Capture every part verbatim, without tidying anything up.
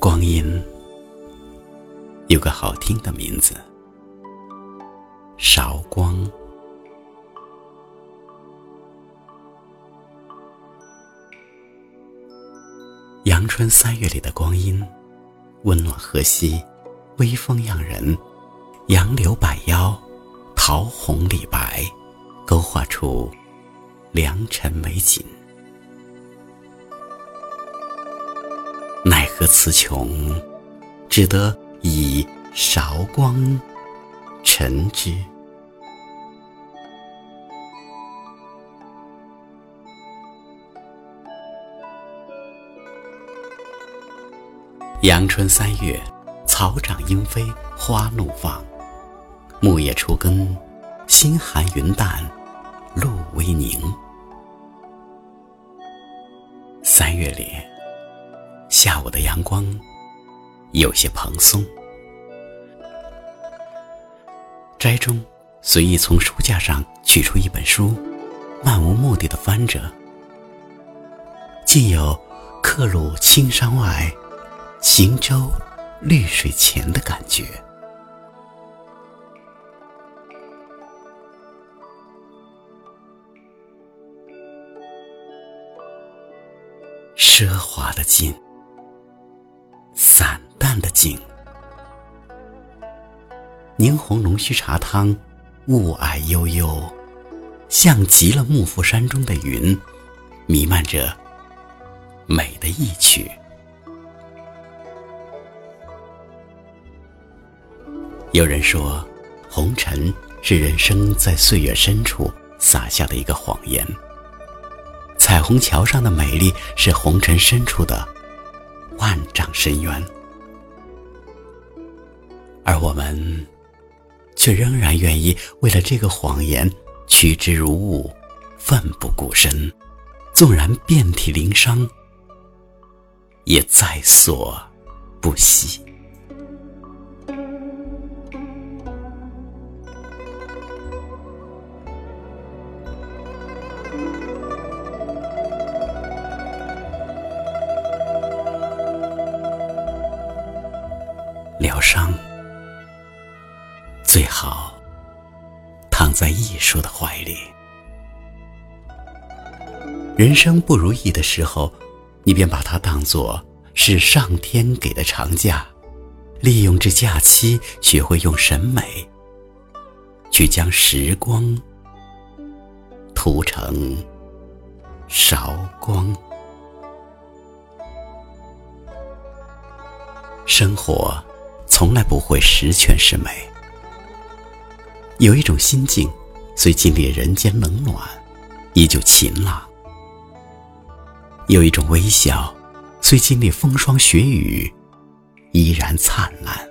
光阴有个好听的名字，韶光。阳春三月里的光阴，温暖河西，微风漾人，杨柳摆腰，桃红李白，勾画出良辰美景。奈何词穷，只得以韶光陈之。阳春三月，草长莺飞，花怒放，木叶初根，心寒云淡，露微凝。三月里，下午的阳光有些蓬松，摘中随意从书架上取出一本书，漫无目的地翻着，既有客路青山外，行舟绿水前的感觉。奢华的景，散淡的景，宁红龙须茶汤雾霭悠悠，像极了幕阜山中的云，弥漫着美的意趣。有人说，红尘是人生在岁月深处撒下的一个谎言，彩虹桥上的美丽是红尘深处的万丈深渊，而我们却仍然愿意为了这个谎言趋之如鹜，奋不顾身，纵然遍体鳞伤，也在所不惜。疗伤最好躺在艺术的怀里。人生不如意的时候，你便把它当作是上天给的长假，利用这假期学会用审美去将时光涂成韶光。生活从来不会十全十美，有一种心境虽经历人间冷暖，依旧晴朗；有一种微笑虽经历风霜雪雨，依然灿烂。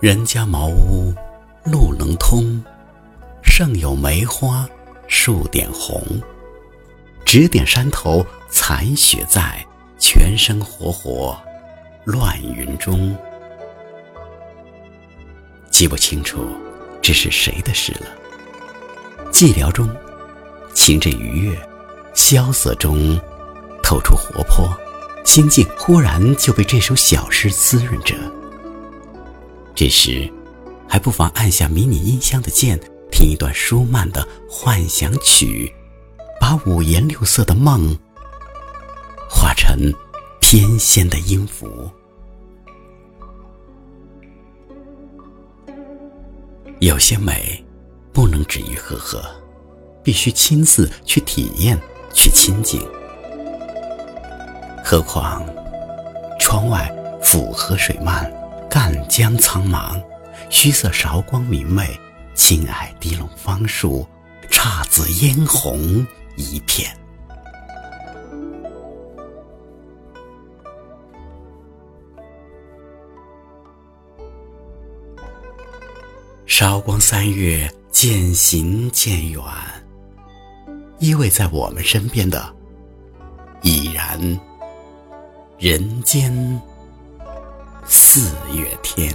人家茅屋路能通，胜有梅花数点红。指点山头残雪在，全身活活乱云中。记不清楚这是谁的事了。寂寥中情着愉悦，萧瑟中透出活泼，心境忽然就被这首小诗滋润着。这时还不妨按下迷你音箱的键，听一段舒曼的幻想曲，把五颜六色的梦化成天仙的音符。有些美不能止于呵呵，必须亲自去体验，去亲近。何况窗外抚河水漫，赣江苍茫，虚色韶光明媚，青霭低拢芳树，姹紫嫣红一片。韶光三月，渐行渐远，依偎在我们身边的已然人间四月天。